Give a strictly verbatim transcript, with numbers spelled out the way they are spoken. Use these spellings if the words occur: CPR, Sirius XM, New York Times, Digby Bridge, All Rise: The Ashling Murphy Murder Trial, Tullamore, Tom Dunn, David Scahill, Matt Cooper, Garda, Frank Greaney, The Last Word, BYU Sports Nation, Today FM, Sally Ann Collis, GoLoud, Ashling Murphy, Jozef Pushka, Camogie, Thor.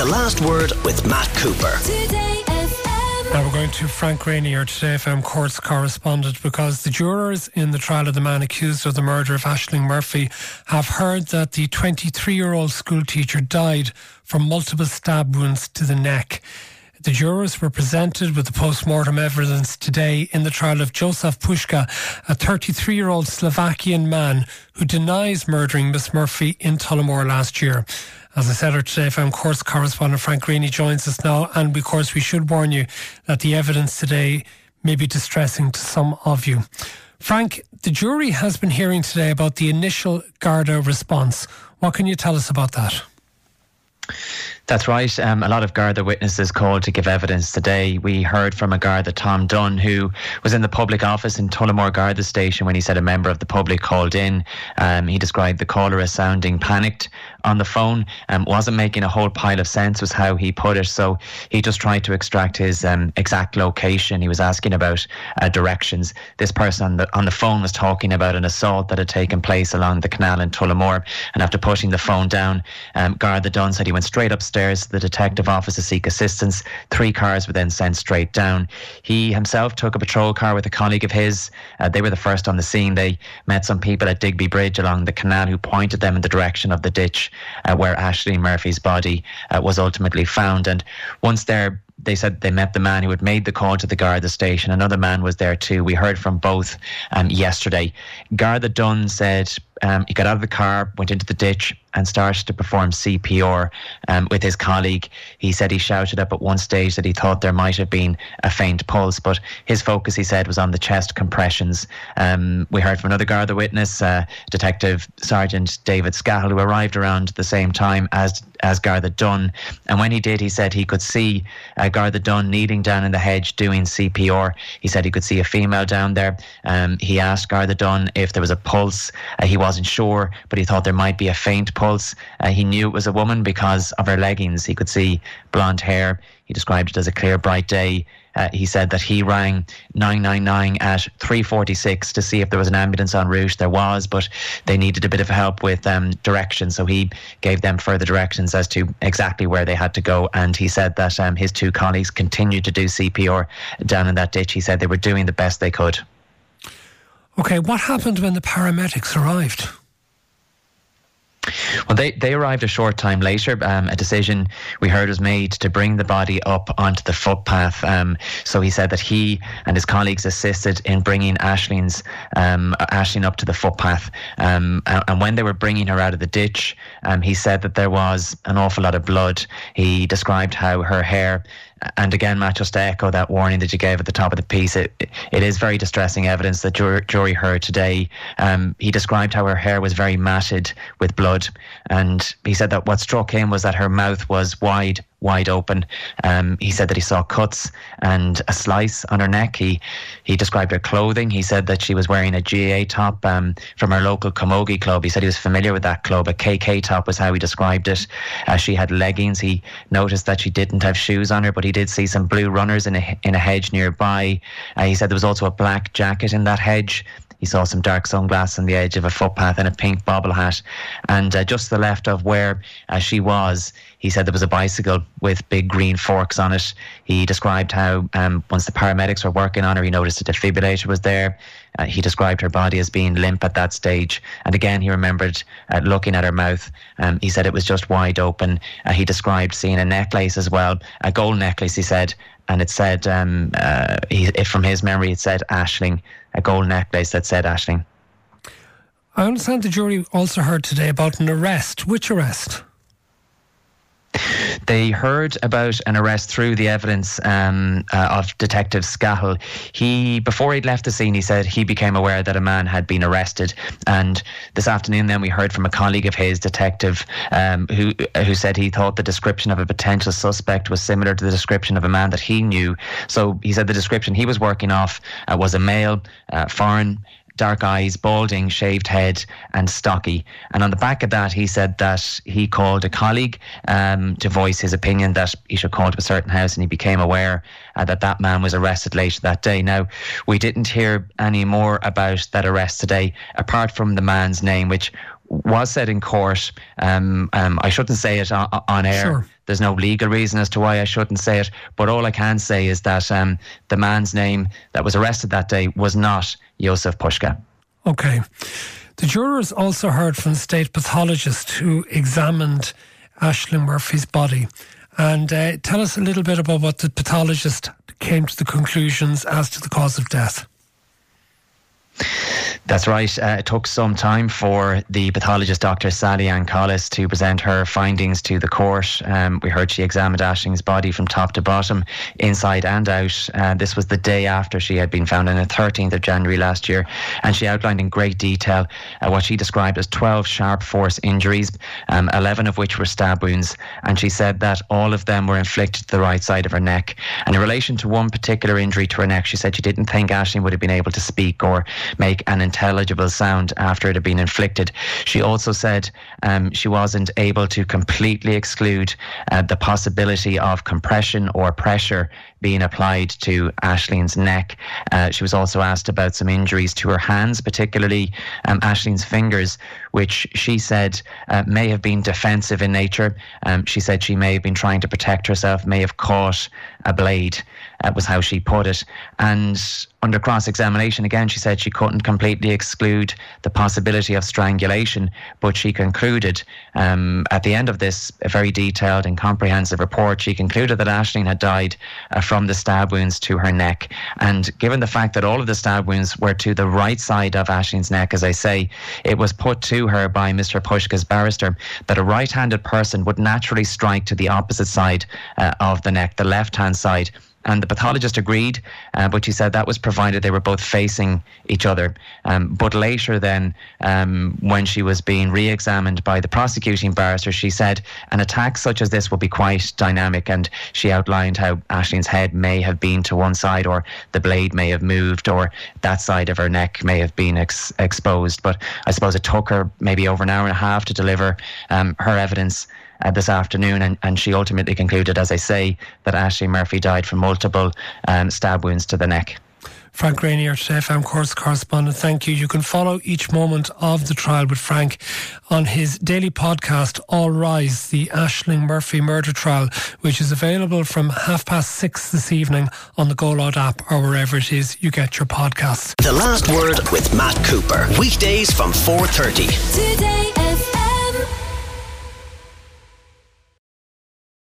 The Last Word with Matt Cooper. Today F M. Now we're going to Frank Greaney, our Today F M courts correspondent, because the jurors in the trial of the man accused of the murder of Ashling Murphy have heard that the twenty-three-year-old school teacher died from multiple stab wounds to the neck. The jurors were presented with the post-mortem evidence today in the trial of Jozef Pushka, a thirty-three-year-old Slovakian man who denies murdering Miss Murphy in Tullamore last year. As I said, our Today F M courts correspondent Frank Greaney joins us now, and of course we should warn you that the evidence today may be distressing to some of you. Frank, the jury has been hearing today about the initial Garda response. What can you tell us about that? That's right. Um, a lot of Garda witnesses called to give evidence today. We heard from a Garda, Tom Dunn, who was in the public office in Tullamore Garda station when he said a member of the public called in. Um, he described the caller as sounding panicked on the phone, and um, wasn't making a whole pile of sense, was how he put it. So he just tried to extract his um, exact location. He was asking about uh, directions. This person on the, on the phone was talking about an assault that had taken place along the canal in Tullamore. And after pushing the phone down, um, Garda Dunn said he went straight upstairs to the detective office to seek assistance. Three cars were then sent straight down. He himself took a patrol car with a colleague of his. Uh, they were the first on the scene. They met some people at Digby Bridge along the canal who pointed them in the direction of the ditch uh, where Ashling Murphy's body uh, was ultimately found. And once they're They said they met the man who had made the call to the Garda station. Another man was there too. We heard from both um, yesterday. Garda Dunn said um, he got out of the car, went into the ditch and started to perform C P R um, with his colleague. He said he shouted up at one stage that he thought there might have been a faint pulse, but his focus, he said, was on the chest compressions. Um, we heard from another Garda witness, uh, Detective Sergeant David Scahill, who arrived around the same time as as Garda Dunn. And when he did, he said he could see uh, Garda Dunn kneeling down in the hedge doing C P R. He said he could see a female down there. Um, he asked Garda Dunn if there was a pulse. Uh, he wasn't sure, but he thought there might be a faint pulse. Uh, he knew it was a woman because of her leggings. He could see blonde hair. He described it as a clear, bright day. Uh, he said that he rang nine nine nine at three forty-six to see if there was an ambulance en route. There was, but they needed a bit of help with um, directions. So he gave them further directions as to exactly where they had to go. And he said that um, his two colleagues continued to do C P R down in that ditch. He said they were doing the best they could. OK, what happened when the paramedics arrived? Well, they, they arrived a short time later. Um, a decision, we heard, was made to bring the body up onto the footpath. Um, so he said that he and his colleagues assisted in bringing Ashling's um, Ashling up to the footpath. Um, and when they were bringing her out of the ditch, um, he said that there was an awful lot of blood. He described how her hair... And again, Matt, just to echo that warning that you gave at the top of the piece, it it is very distressing evidence that jury, jury heard today. Um, he described how her hair was very matted with blood. And he said that what struck him was that her mouth was wide, wide open. Um, he said that he saw cuts and a slice on her neck. He he described her clothing. He said that she was wearing a G A top um, from her local Camogie club. He said he was familiar with that club. A K K top was how he described it. Uh, she had leggings. He noticed that she didn't have shoes on her, but he did see some blue runners in a, in a hedge nearby. Uh, he said there was also a black jacket in that hedge. He saw some dark sunglasses on the edge of a footpath and a pink bobble hat. And uh, just to the left of where uh, she was, he said there was a bicycle with big green forks on it. He described how um, once the paramedics were working on her, he noticed a defibrillator was there. Uh, he described her body as being limp at that stage. And again, he remembered uh, looking at her mouth. Um, he said it was just wide open. Uh, he described seeing a necklace as well, a gold necklace, he said. And it said, um, uh, he, it, from his memory, it said Ashling, a gold necklace that said Ashling. I understand the jury also heard today about an arrest. Which arrest? They heard about an arrest through the evidence um, uh, of Detective Scahill. He, before he'd left the scene, he said he became aware that a man had been arrested. And this afternoon then we heard from a colleague of his, Detective, um, who who said he thought the description of a potential suspect was similar to the description of a man that he knew. So he said the description he was working off uh, was a male, uh, foreign, dark eyes, balding, shaved head and stocky. And on the back of that, he said that he called a colleague um, to voice his opinion that he should call to a certain house, and he became aware uh, that that man was arrested later that day. Now, we didn't hear any more about that arrest today, apart from the man's name, which was said in court. Um, um, I shouldn't say it on, on air. Sure. There's no legal reason as to why I shouldn't say it. But all I can say is that um, the man's name that was arrested that day was not Jozef Pushka. Okay. The jurors also heard from the state pathologist who examined Ashling Murphy's body. And uh, tell us a little bit about what the pathologist came to the conclusions as to the cause of death. That's right. Uh, it took some time for the pathologist, Doctor Sally Ann Collis, to present her findings to the court. Um, we heard she examined Ashling's body from top to bottom, inside and out. Uh, this was the day after she had been found, on the thirteenth of January last year. And she outlined in great detail uh, what she described as twelve sharp force injuries, um, eleven of which were stab wounds. And she said that all of them were inflicted to the right side of her neck. And in relation to one particular injury to her neck, she said she didn't think Ashling would have been able to speak or make an intelligible sound after it had been inflicted. She also said um, she wasn't able to completely exclude uh, the possibility of compression or pressure being applied to Ashling's neck. Uh, she was also asked about some injuries to her hands, particularly um, Ashling's fingers, which she said uh, may have been defensive in nature. Um, she said she may have been trying to protect herself, may have caught a blade, uh, was how she put it. And under cross-examination, again, she said she couldn't completely exclude the possibility of strangulation, but she concluded um, at the end of this a very detailed and comprehensive report, she concluded that Ashling had died uh, from the stab wounds to her neck. And given the fact that all of the stab wounds were to the right side of Ashling's neck, as I say, it was put to her by Mister Pushka's barrister that a right-handed person would naturally strike to the opposite side uh, of the neck, the left-hand side. And the pathologist agreed, uh, but she said that was provided they were both facing each other. Um, but later then, um, when she was being re-examined by the prosecuting barrister, she said an attack such as this will be quite dynamic, and she outlined how Ashling's head may have been to one side, or the blade may have moved, or that side of her neck may have been ex- exposed. But I suppose it took her maybe over an hour and a half to deliver um, her evidence Uh, this afternoon, and, and she ultimately concluded, as I say, that Ashling Murphy died from multiple um, stab wounds to the neck. Frank Greaney, our Today F M Courts correspondent, thank you. You can follow each moment of the trial with Frank on his daily podcast, All Rise: The Ashling Murphy Murder Trial, which is available from half past six this evening on the GoLoud app or wherever it is you get your podcasts. The Last Word with Matt Cooper, weekdays from four thirty. Today